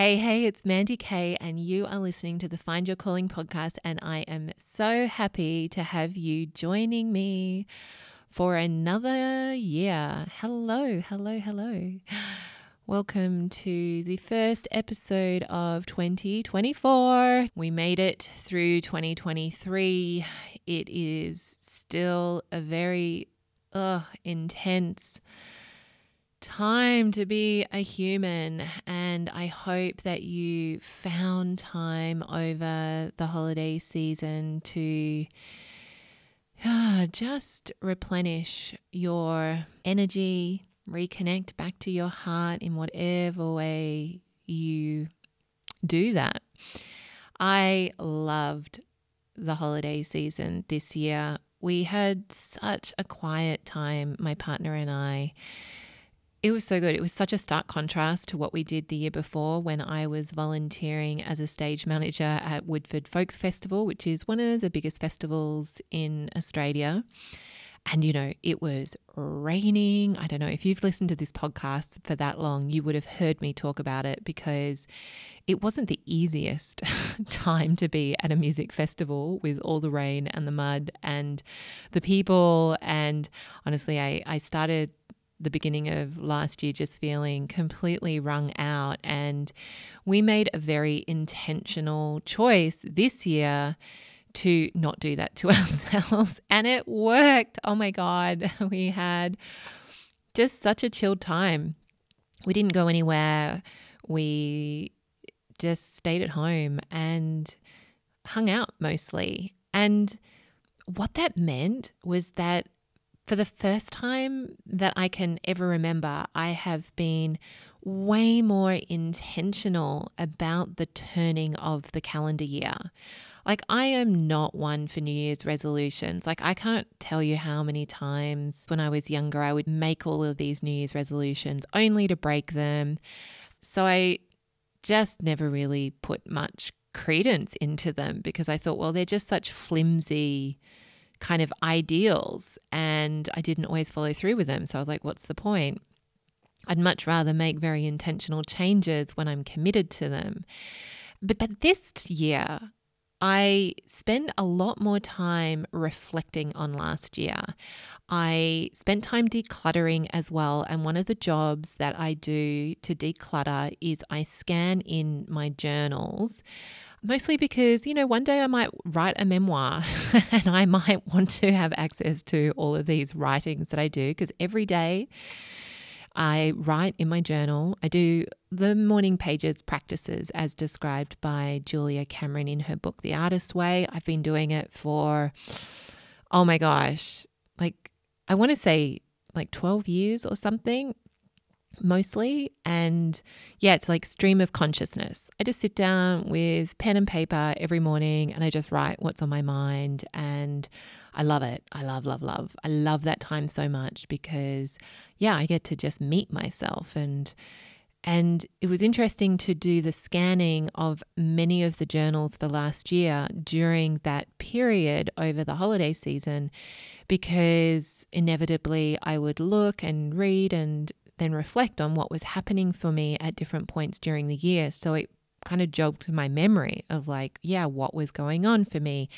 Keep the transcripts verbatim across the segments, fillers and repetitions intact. Hey, hey, it's Mandy Kay and you are listening to the Find Your Calling podcast, and I am so happy to have you joining me for another year. Hello, hello, hello. Welcome to the first episode of twenty twenty-four. We made it through twenty twenty-three. It is still a very uh, intense time to be a human, and I hope that you found time over the holiday season to uh, just replenish your energy, reconnect back to your heart in whatever way you do that. I loved the holiday season this year. We had such a quiet time, my partner and I. It was so good. It was such a stark contrast to what we did the year before when I was volunteering as a stage manager at Woodford Folk Festival, which is one of the biggest festivals in Australia. And, you know, it was raining. I don't know if you've listened to this podcast for that long, you would have heard me talk about it because it wasn't the easiest time to be at a music festival with all the rain and the mud and the people. And honestly, I, I started the beginning of last year just feeling completely wrung out, and we made a very intentional choice this year to not do that to ourselves, and it worked. Oh my God, we had just such a chilled time. We didn't go anywhere. We just stayed at home and hung out mostly. And what that meant was that for the first time that I can ever remember, I have been way more intentional about the turning of the calendar year. Like, I am not one for New Year's resolutions. Like, I can't tell you how many times when I was younger, I would make all of these New Year's resolutions only to break them. So I just never really put much credence into them because I thought, well, they're just such flimsy kind of ideals, and I didn't always follow through with them. So I was like, what's the point? I'd much rather make very intentional changes when I'm committed to them. But, but this year, I spend a lot more time reflecting on last year. I spent time decluttering as well. And one of the jobs that I do to declutter is I scan in my journals, mostly because, you know, one day I might write a memoir and I might want to have access to all of these writings that I do, because every day I write in my journal. I do the morning pages practices as described by Julia Cameron in her book, The Artist's Way. I've been doing it for, oh my gosh, like I want to say like twelve years or something mostly. And yeah, it's like stream of consciousness. I just sit down with pen and paper every morning and I just write what's on my mind. And I love it. I love, love, love. I love that time so much because yeah, I get to just meet myself. And And it was interesting to do the scanning of many of the journals for last year during that period over the holiday season, because inevitably I would look and read and then reflect on what was happening for me at different points during the year. So it kind of jogged my memory of like, yeah, what was going on for me.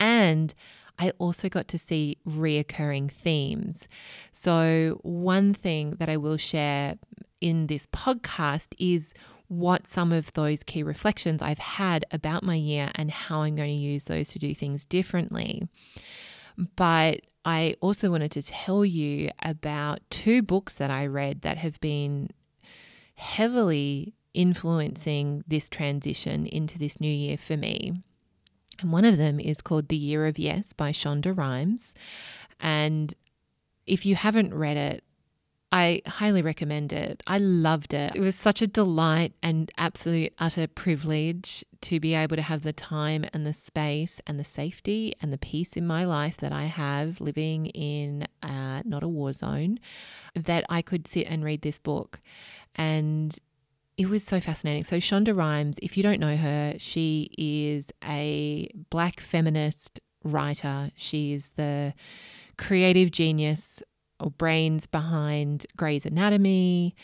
And I also got to see reoccurring themes. So one thing that I will share in this podcast is what some of those key reflections I've had about my year and how I'm going to use those to do things differently. But I also wanted to tell you about two books that I read that have been heavily influencing this transition into this new year for me. And one of them is called The Year of Yes by Shonda Rhimes. And if you haven't read it, I highly recommend it. I loved it. It was such a delight and absolute utter privilege to be able to have the time and the space and the safety and the peace in my life that I have living in uh, not a war zone, that I could sit and read this book. And it was so fascinating. So Shonda Rhimes, if you don't know her, she is a Black feminist writer. She is the creative genius or brains behind Grey's Anatomy,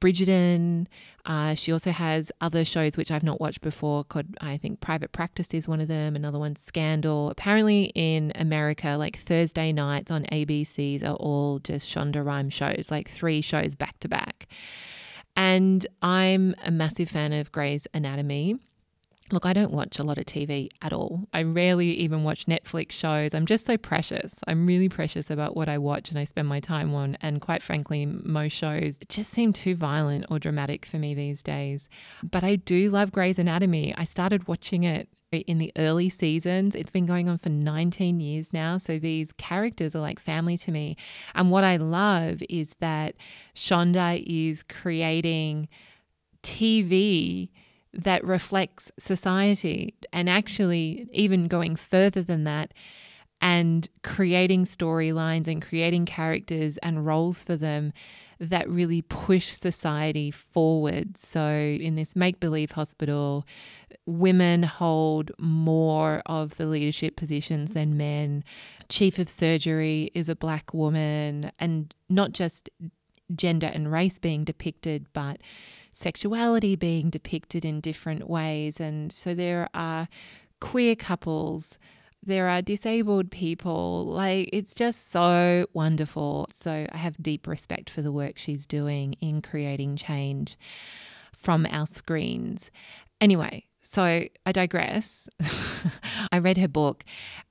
Bridgerton. Uh, she also has other shows which I've not watched before called, I think, Private Practice is one of them. Another one's Scandal. Apparently in America, like Thursday nights on A B Cs are all just Shonda Rhimes shows, like three shows back to back. And I'm a massive fan of Grey's Anatomy. Look, I don't watch a lot of T V at all. I rarely even watch Netflix shows. I'm just so precious. I'm really precious about what I watch and I spend my time on. And quite frankly, most shows just seem too violent or dramatic for me these days. But I do love Grey's Anatomy. I started watching it in the early seasons. It's been going on for nineteen years now. So these characters are like family to me. And what I love is that Shonda is creating T V that reflects society, and actually even going further than that and creating storylines and creating characters and roles for them that really push society forward. So in this make-believe hospital, women hold more of the leadership positions than men. Chief of surgery is a black woman, and not just gender and race being depicted, but sexuality being depicted in different ways. And so there are queer couples, there are disabled people, like it's just so wonderful. So I have deep respect for the work she's doing in creating change from our screens. Anyway, so I digress. I read her book,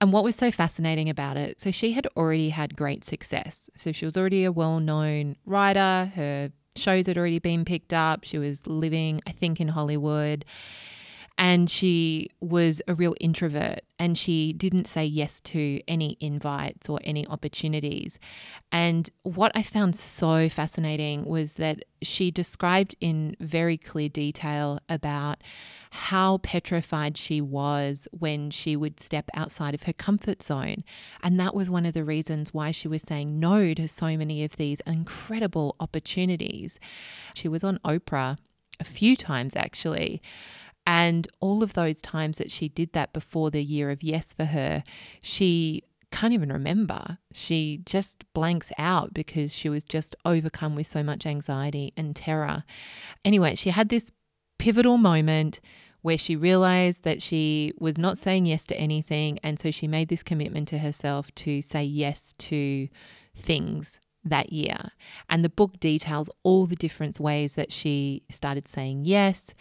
and what was so fascinating about it, so she had already had great success. So she was already a well-known writer. Her shows had already been picked up. She was living, I think, in Hollywood, and she was a real introvert, and she didn't say yes to any invites or any opportunities. And what I found so fascinating was that she described in very clear detail about how petrified she was when she would step outside of her comfort zone. And that was one of the reasons why she was saying no to so many of these incredible opportunities. She was on Oprah a few times, actually. And all of those times that she did that before the Year of Yes for her, she can't even remember. She just blanks out because she was just overcome with so much anxiety and terror. Anyway, she had this pivotal moment where she realized that she was not saying yes to anything. And so she made this commitment to herself to say yes to things that year. And the book details all the different ways that she started saying yes.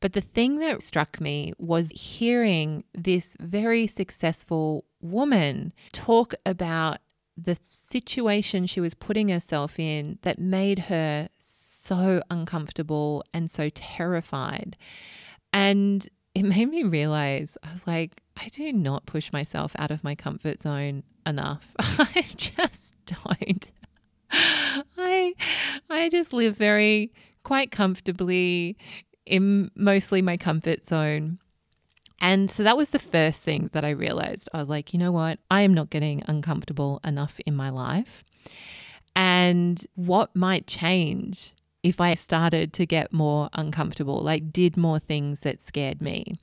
But the thing that struck me was hearing this very successful woman talk about the situation she was putting herself in that made her so uncomfortable and so terrified. And it made me realize, I was like, I do not push myself out of my comfort zone enough. I just don't. I I just live very quite comfortably in mostly my comfort zone. And so that was the first thing that I realized. I was like, you know what? I am not getting uncomfortable enough in my life. And what might change if I started to get more uncomfortable, like did more things that scared me?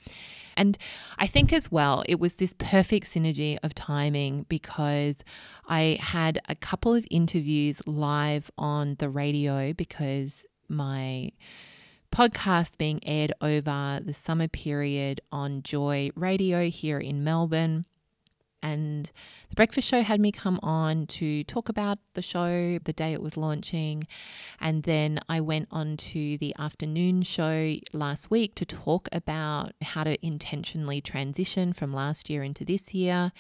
And I think as well, it was this perfect synergy of timing, because I had a couple of interviews live on the radio because my podcast being aired over the summer period on Joy Radio here in Melbourne. And the breakfast show had me come on to talk about the show the day it was launching. And then I went on to the afternoon show last week to talk about how to intentionally transition from last year into this year.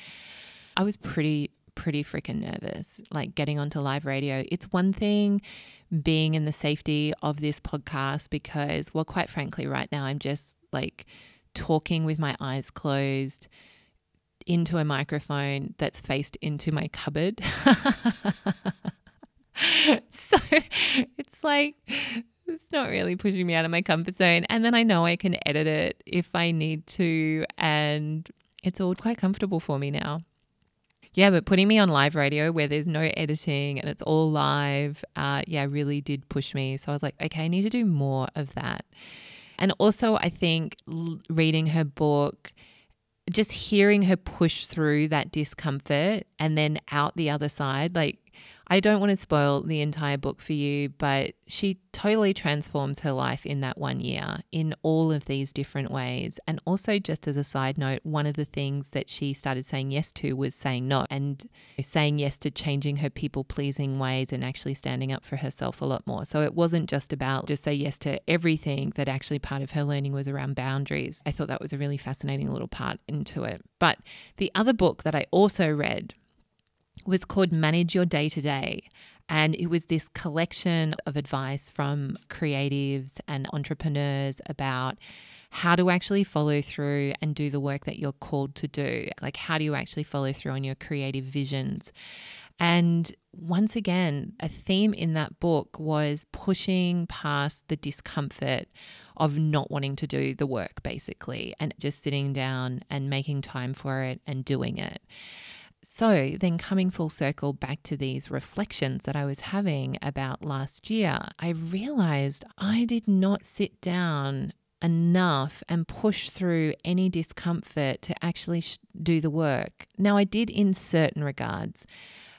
I was pretty pretty freaking nervous, like getting onto live radio. It's one thing being in the safety of this podcast because, well, quite frankly, right now I'm just like talking with my eyes closed into a microphone that's faced into my cupboard. So it's like, it's not really pushing me out of my comfort zone. And then I know I can edit it if I need to. And it's all quite comfortable for me now. Yeah, but putting me on live radio where there's no editing and it's all live, uh, yeah, really did push me. So I was like, okay, I need to do more of that. And also I think reading her book, just hearing her push through that discomfort and then out the other side, like I don't want to spoil the entire book for you, but she totally transforms her life in that one year in all of these different ways. And also, just as a side note, one of the things that she started saying yes to was saying no, and saying yes to changing her people-pleasing ways and actually standing up for herself a lot more. So it wasn't just about just say yes to everything, that actually part of her learning was around boundaries. I thought that was a really fascinating little part into it. But the other book that I also read was called Manage Your Day-to-Day, and it was this collection of advice from creatives and entrepreneurs about how to actually follow through and do the work that you're called to do. Like, how do you actually follow through on your creative visions? And once again, a theme in that book was pushing past the discomfort of not wanting to do the work, basically, and just sitting down and making time for it and doing it. So then, coming full circle back to these reflections that I was having about last year, I realized I did not sit down enough and push through any discomfort to actually sh- do the work. Now, I did in certain regards.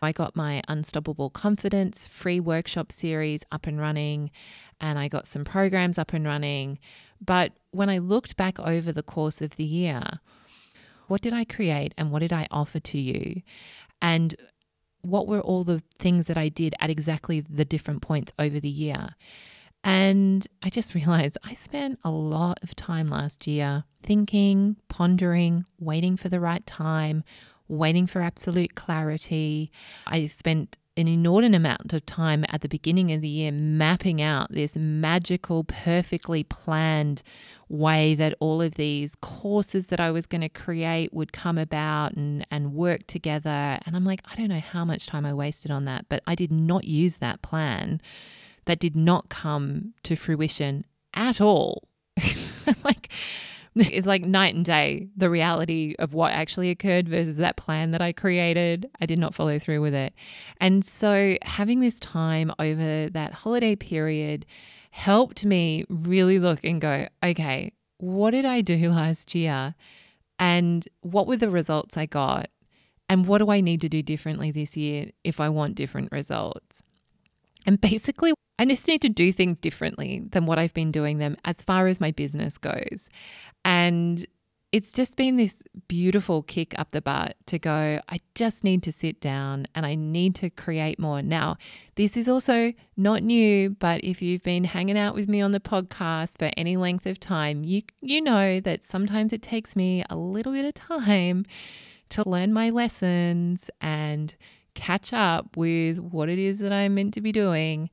I got my Unstoppable Confidence free workshop series up and running, and I got some programs up and running. But when I looked back over the course of the year, what did I create and what did I offer to you? And what were all the things that I did at exactly the different points over the year? And I just realized I spent a lot of time last year thinking, pondering, waiting for the right time, waiting for absolute clarity. I spent an inordinate amount of time at the beginning of the year mapping out this magical, perfectly planned way that all of these courses that I was going to create would come about and, and work together. And I'm like, I don't know how much time I wasted on that, but I did not use that plan. That did not come to fruition at all. Like, it's like night and day, the reality of what actually occurred versus that plan that I created. I did not follow through with it. And so having this time over that holiday period helped me really look and go, okay, what did I do last year? And what were the results I got? And what do I need to do differently this year if I want different results? And basically, I just need to do things differently than what I've been doing them as far as my business goes. And it's just been this beautiful kick up the butt to go, I just need to sit down and I need to create more. Now, this is also not new, but if you've been hanging out with me on the podcast for any length of time, you you know that sometimes it takes me a little bit of time to learn my lessons and catch up with what it is that I'm meant to be doing.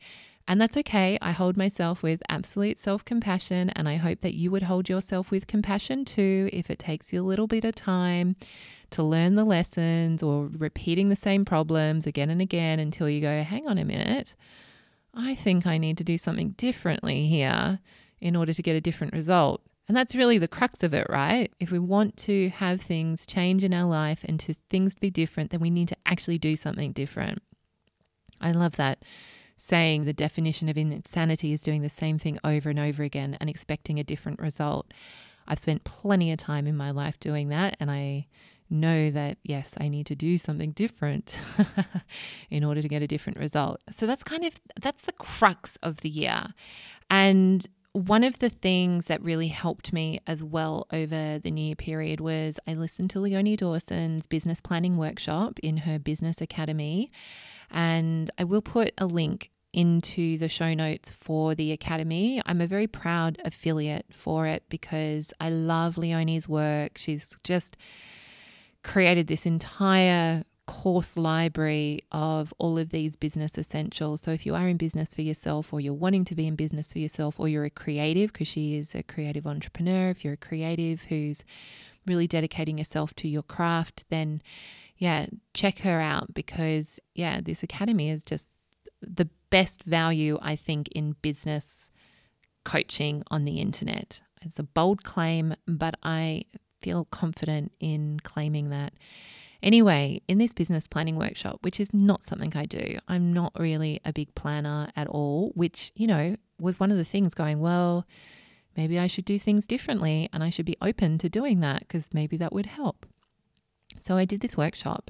And that's okay. I hold myself with absolute self-compassion, and I hope that you would hold yourself with compassion too if it takes you a little bit of time to learn the lessons or repeating the same problems again and again until you go, hang on a minute, I think I need to do something differently here in order to get a different result. And that's really the crux of it, right? If we want to have things change in our life and to things be different, then we need to actually do something different. I love that saying, the definition of insanity is doing the same thing over and over again and expecting a different result. I've spent plenty of time in my life doing that, and I know that, yes, I need to do something different in order to get a different result. So that's kind of, that's the crux of the year. And one of the things that really helped me as well over the new year period was I listened to Leonie Dawson's business planning workshop in her business academy. And I will put a link into the show notes for the academy. I'm a very proud affiliate for it because I love Leonie's work. She's just created this entire course library of all of these business essentials. So if you are in business for yourself, or you're wanting to be in business for yourself, or you're a creative, because she is a creative entrepreneur, if you're a creative who's really dedicating yourself to your craft, then yeah, check her out, because yeah, this academy is just the best value, I think, in business coaching on the internet. It's a bold claim, but I feel confident in claiming that. Anyway, in this business planning workshop, which is not something I do, I'm not really a big planner at all, which, you know, was one of the things going, well, maybe I should do things differently and I should be open to doing that because maybe that would help. So I did this workshop,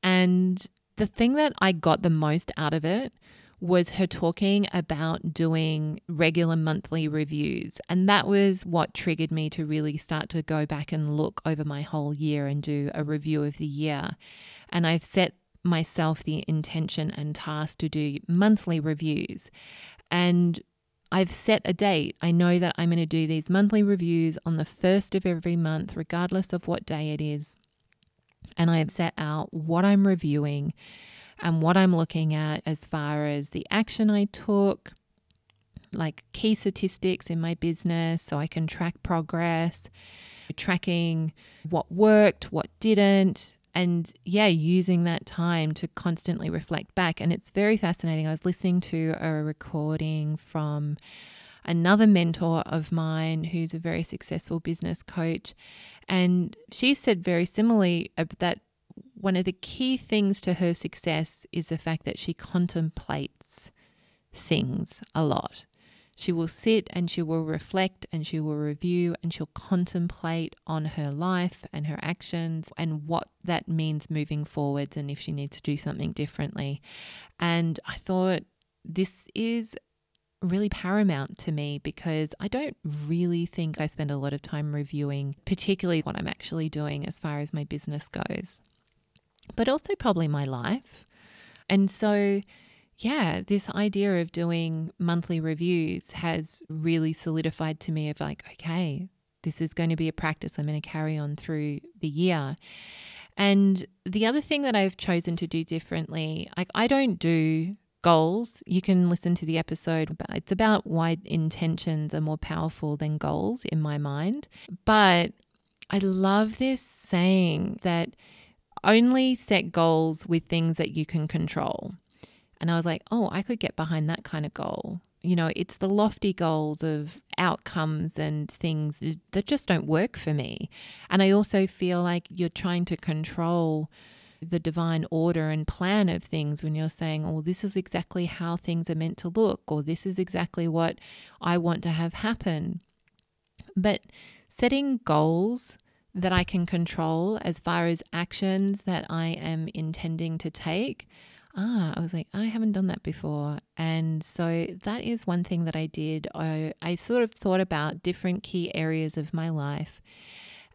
and the thing that I got the most out of it was her talking about doing regular monthly reviews. And that was what triggered me to really start to go back and look over my whole year and do a review of the year. And I've set myself the intention and task to do monthly reviews. And I've set a date. I know that I'm going to do these monthly reviews on the first of every month, regardless of what day it is. And I have set out what I'm reviewing and what I'm looking at as far as the action I took, like key statistics in my business so I can track progress, tracking what worked, what didn't, and yeah, using that time to constantly reflect back. And it's very fascinating. I was listening to a recording from another mentor of mine who's a very successful business coach, and she said very similarly that one of the key things to her success is the fact that she contemplates things a lot. She will sit and she will reflect and she will review and she'll contemplate on her life and her actions and what that means moving forwards and if she needs to do something differently. And I thought this is really paramount to me because I don't really think I spend a lot of time reviewing, particularly what I'm actually doing as far as my business goes, but also probably my life. And so, yeah, this idea of doing monthly reviews has really solidified to me of like, okay, this is going to be a practice I'm going to carry on through the year. And the other thing that I've chosen to do differently, like I don't do goals. You can listen to the episode, but it's about why intentions are more powerful than goals in my mind. But I love this saying that only set goals with things that you can control. And I was like, oh, I could get behind that kind of goal. You know, it's the lofty goals of outcomes and things that just don't work for me. And I also feel like you're trying to control the divine order and plan of things when you're saying, oh, this is exactly how things are meant to look, or this is exactly what I want to have happen. But setting goals that I can control as far as actions that I am intending to take. Ah, I was like, I haven't done that before. And so that is one thing that I did. I, I sort of thought about different key areas of my life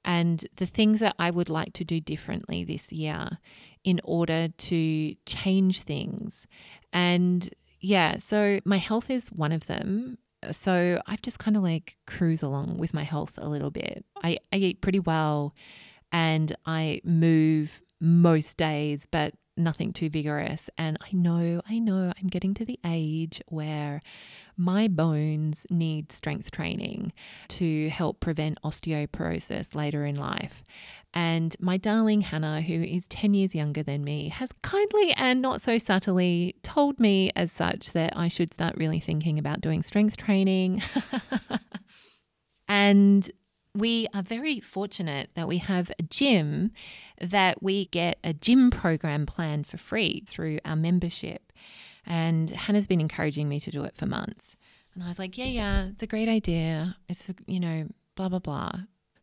and the things that I would like to do differently this year in order to change things. And yeah, so my health is one of them. So I've just kind of like cruise along with my health a little bit. I, I eat pretty well and I move most days, but nothing too vigorous. And I know, I know I'm getting to the age where my bones need strength training to help prevent osteoporosis later in life. And my darling Hannah, who is ten years younger than me, has kindly and not so subtly told me as such that I should start really thinking about doing strength training. And we are very fortunate that we have a gym that we get a gym program planned for free through our membership. And Hannah's been encouraging me to do it for months. And I was like, yeah, yeah, it's a great idea. It's, you know, blah, blah, blah.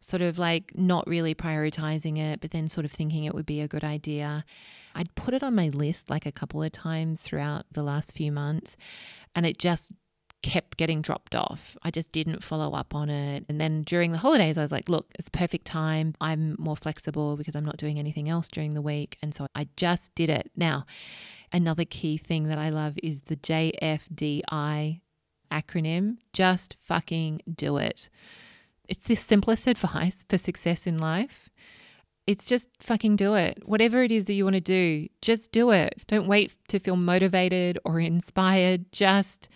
Sort of like not really prioritizing it, but then sort of thinking it would be a good idea. I'd put it on my list like a couple of times throughout the last few months, and it just kept getting dropped off. I just didn't follow up on it. And then during the holidays, I was like, look, it's perfect time. I'm more flexible because I'm not doing anything else during the week. And so I just did it. Now, another key thing that I love is the J F D I acronym. Just fucking do it. It's the simplest advice for success in life. It's just fucking do it. Whatever it is that you want to do, just do it. Don't wait to feel motivated or inspired. Just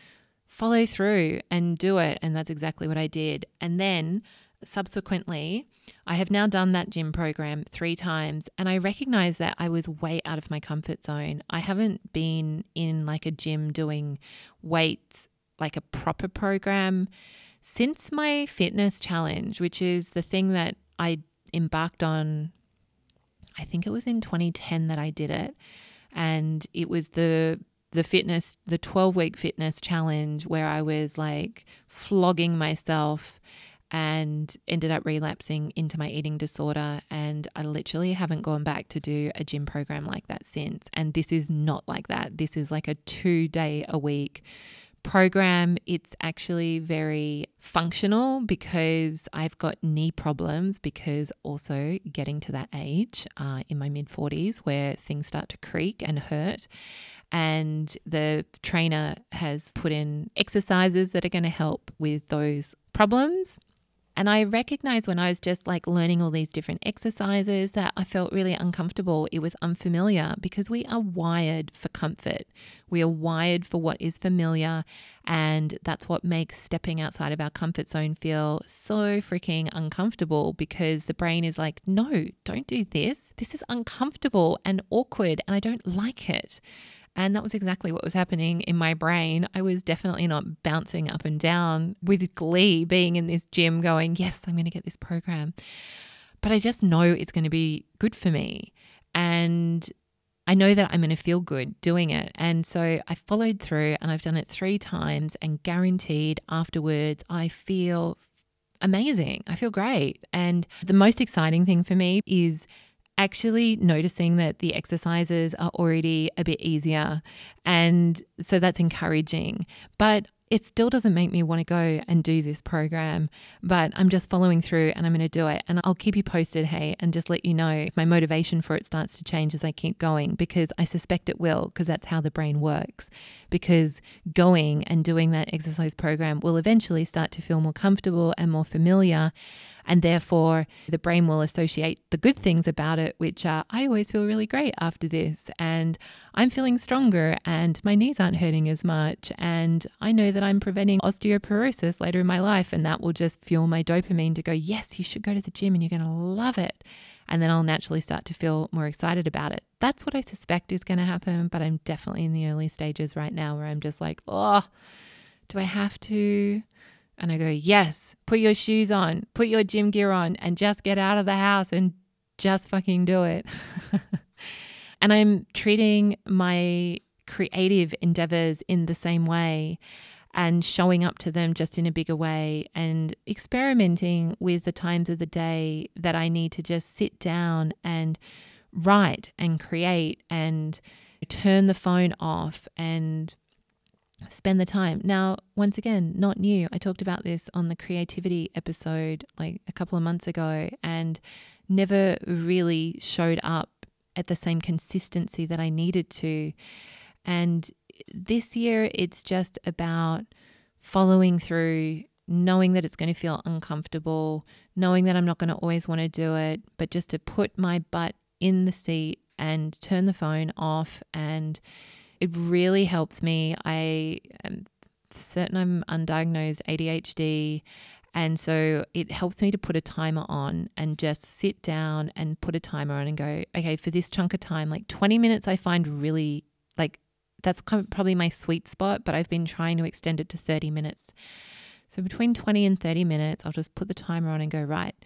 follow through and do it. And that's exactly what I did. And then subsequently, I have now done that gym program three times, and I recognize that I was way out of my comfort zone. I haven't been in like a gym doing weights, like a proper program, since my fitness challenge, which is the thing that I embarked on. I think it was in twenty ten that I did it. And it was the the fitness, the twelve-week fitness challenge where I was like flogging myself and ended up relapsing into my eating disorder, and I literally haven't gone back to do a gym program like that since. And this is not like that. This is like a two day a week program. It's actually very functional because I've got knee problems, because also getting to that age uh, in my mid forties where things start to creak and hurt. And the trainer has put in exercises that are going to help with those problems. And I recognized when I was just like learning all these different exercises that I felt really uncomfortable. It was unfamiliar because we are wired for comfort. We are wired for what is familiar. And that's what makes stepping outside of our comfort zone feel so freaking uncomfortable, because the brain is like, no, don't do this. This is uncomfortable and awkward and I don't like it. And that was exactly what was happening in my brain. I was definitely not bouncing up and down with glee being in this gym going, yes, I'm going to get this program, but I just know it's going to be good for me. And I know that I'm going to feel good doing it. And so I followed through and I've done it three times, and guaranteed afterwards I feel amazing. I feel great. And the most exciting thing for me is actually noticing that the exercises are already a bit easier. And so that's encouraging, but it still doesn't make me want to go and do this program, but I'm just following through and I'm going to do it. And I'll keep you posted, hey, and just let you know if my motivation for it starts to change as I keep going, because I suspect it will, because that's how the brain works. Because going and doing that exercise program will eventually start to feel more comfortable and more familiar. And therefore, the brain will associate the good things about it, which are, I always feel really great after this, and I'm feeling stronger, and my knees aren't hurting as much, and I know that I'm preventing osteoporosis later in my life, and that will just fuel my dopamine to go, yes, you should go to the gym and you're going to love it. And then I'll naturally start to feel more excited about it. That's what I suspect is going to happen, but I'm definitely in the early stages right now where I'm just like, oh, do I have to? And I go, yes, put your shoes on, put your gym gear on, and just get out of the house and just fucking do it. And I'm treating my creative endeavors in the same way and showing up to them just in a bigger way, and experimenting with the times of the day that I need to just sit down and write and create and turn the phone off and spend the time. Now, once again, not new. I talked about this on the creativity episode like a couple of months ago, and never really showed up at the same consistency that I needed to. And this year, it's just about following through, knowing that it's going to feel uncomfortable, knowing that I'm not going to always want to do it, but just to put my butt in the seat and turn the phone off. And it really helps me. I am certain I'm undiagnosed A D H D. And so it helps me to put a timer on and just sit down and put a timer on and go, okay, for this chunk of time, like twenty minutes, I find really like, that's kind of probably my sweet spot, but I've been trying to extend it to thirty minutes. So between twenty and thirty minutes, I'll just put the timer on and go, right,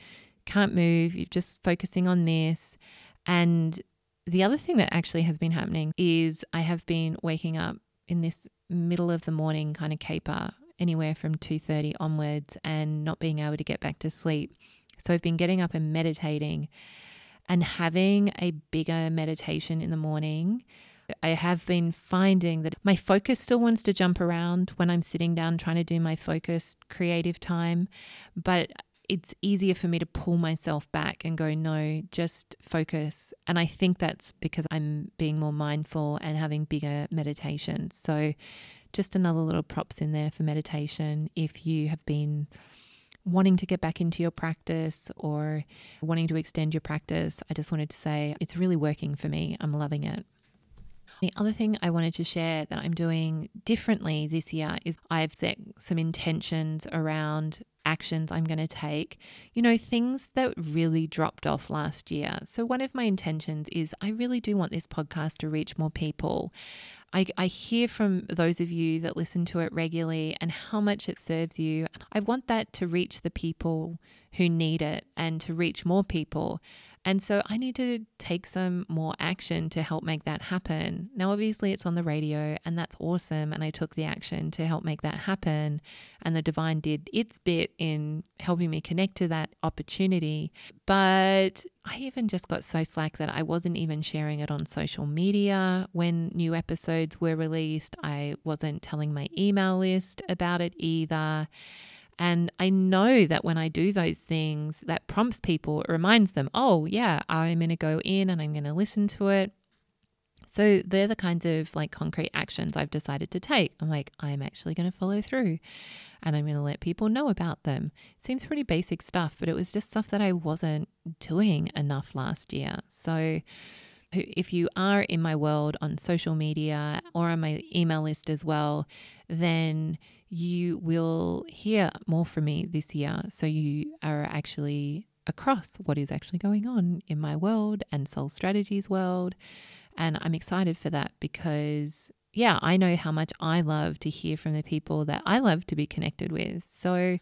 can't move. You're just focusing on this. And the other thing that actually has been happening is I have been waking up in this middle of the morning kind of caper, anywhere from two thirty onwards, and not being able to get back to sleep. So I've been getting up and meditating and having a bigger meditation in the morning. I have been finding that my focus still wants to jump around when I'm sitting down trying to do my focused creative time, but it's easier for me to pull myself back and go, no, just focus. And I think that's because I'm being more mindful and having bigger meditations. So just another little props in there for meditation. If you have been wanting to get back into your practice or wanting to extend your practice, I just wanted to say it's really working for me. I'm loving it. The other thing I wanted to share that I'm doing differently this year is I've set some intentions around actions I'm going to take, you know, things that really dropped off last year. So one of my intentions is I really do want this podcast to reach more people. I, I hear from those of you that listen to it regularly and how much it serves you. I want that to reach the people who need it and to reach more people. And so I need to take some more action to help make that happen. Now, obviously it's on the radio and that's awesome. And I took the action to help make that happen. And the divine did its bit in helping me connect to that opportunity. But I even just got so slack that I wasn't even sharing it on social media when new episodes were released. I wasn't telling my email list about it either. And I know that when I do those things, that prompts people, it reminds them, oh yeah, I'm going to go in and I'm going to listen to it. So they're the kinds of like concrete actions I've decided to take. I'm like, I'm actually going to follow through and I'm going to let people know about them. It seems pretty basic stuff, but it was just stuff that I wasn't doing enough last year. So if you are in my world on social media or on my email list as well, then you will hear more from me this year. So you are actually across what is actually going on in my world and Soul Strategies world. And I'm excited for that because, yeah, I know how much I love to hear from the people that I love to be connected with. So,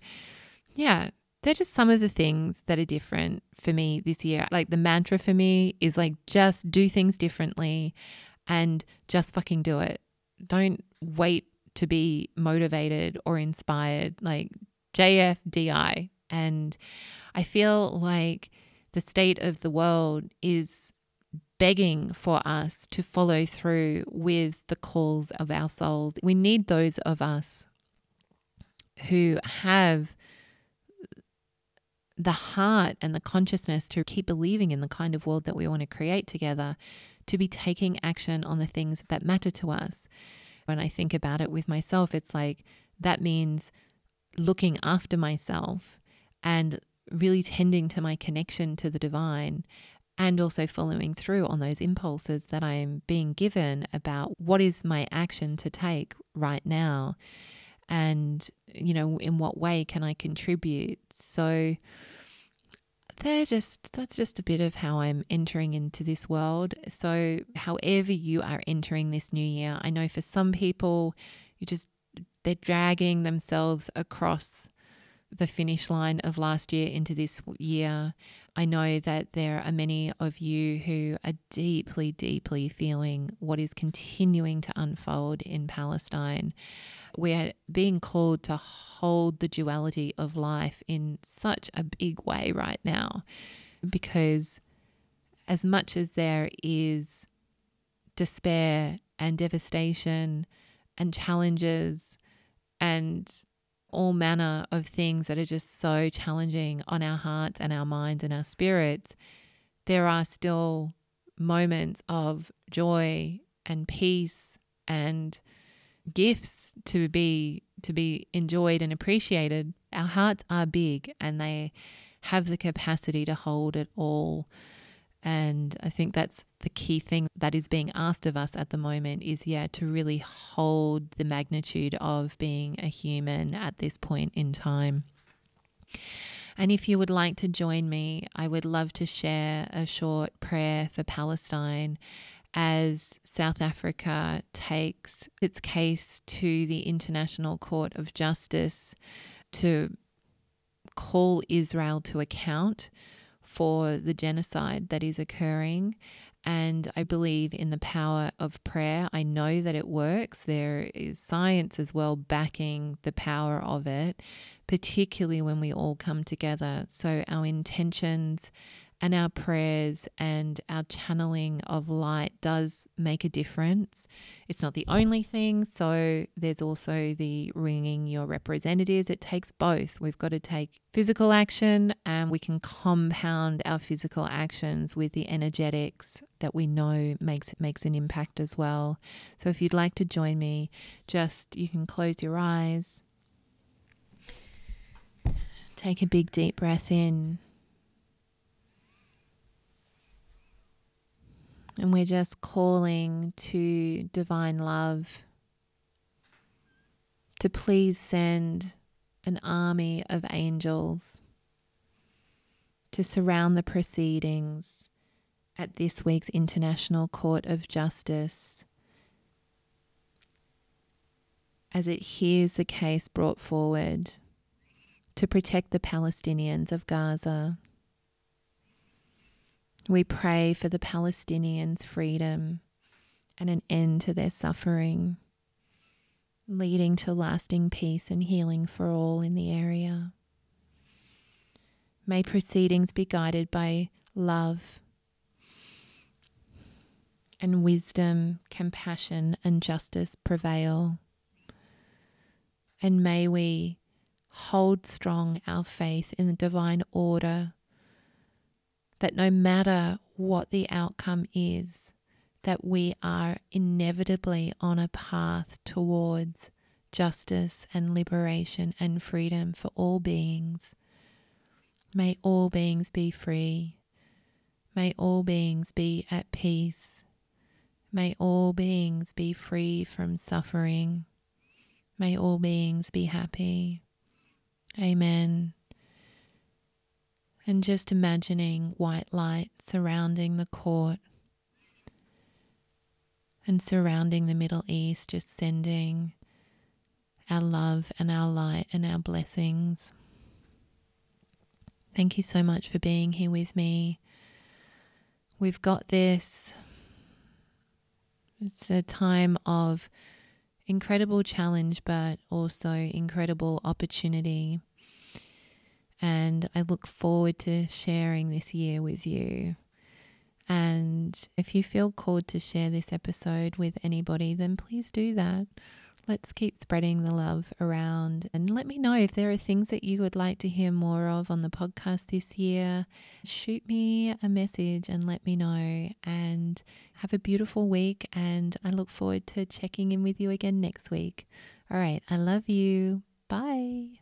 yeah, they're just some of the things that are different for me this year. Like the mantra for me is like, just do things differently and just fucking do it. Don't wait to be motivated or inspired, like J F D I. And I feel like the state of the world is begging for us to follow through with the calls of our souls. We need those of us who have the heart and the consciousness to keep believing in the kind of world that we want to create together, to be taking action on the things that matter to us. When I think about it with myself, it's like that means looking after myself and really tending to my connection to the divine, and also following through on those impulses that I am being given about what is my action to take right now and, you know, in what way can I contribute. So they're just, that's just a bit of how I'm entering into this world. So however you are entering this new year, I know for some people, you just, they're dragging themselves across the finish line of last year into this year. I know that there are many of you who are deeply, deeply feeling what is continuing to unfold in Palestine. We're being called to hold the duality of life in such a big way right now, because as much as there is despair and devastation and challenges and all manner of things that are just so challenging on our hearts and our minds and our spirits, there are still moments of joy and peace and gifts to be to be enjoyed and appreciated. Our hearts are big and they have the capacity to hold it all. And I think that's the key thing that is being asked of us at the moment is, yeah, to really hold the magnitude of being a human at this point in time. And if you would like to join me, I would love to share a short prayer for Palestine as South Africa takes its case to the International Court of Justice to call Israel to account for the genocide that is occurring. And I believe in the power of prayer. I know that it works. There is science as well backing the power of it, particularly when we all come together. So our intentions and our prayers and our channeling of light does make a difference. It's not the only thing. So there's also the ringing your representatives. It takes both. We've got to take physical action, and we can compound our physical actions with the energetics that we know makes makes an impact as well. So if you'd like to join me, just you can close your eyes. Take a big deep breath in. And we're just calling to divine love to please send an army of angels to surround the proceedings at this week's International Court of Justice as it hears the case brought forward to protect the Palestinians of Gaza We pray for the Palestinians' freedom and an end to their suffering, leading to lasting peace and healing for all in the area. May proceedings be guided by love and wisdom, compassion and justice prevail. And may we hold strong our faith in the divine order, that no matter what the outcome is, that we are inevitably on a path towards justice and liberation and freedom for all beings. May all beings be free. May all beings be at peace. May all beings be free from suffering. May all beings be happy. Amen. And just imagining white light surrounding the court and surrounding the Middle East, just sending our love and our light and our blessings. Thank you so much for being here with me. We've got this. It's a time of incredible challenge, but also incredible opportunity. And I look forward to sharing this year with you. And if you feel called to share this episode with anybody, then please do that. Let's keep spreading the love around, and let me know if there are things that you would like to hear more of on the podcast this year. Shoot me a message and let me know, and have a beautiful week, and I look forward to checking in with you again next week. All right, I love you. Bye.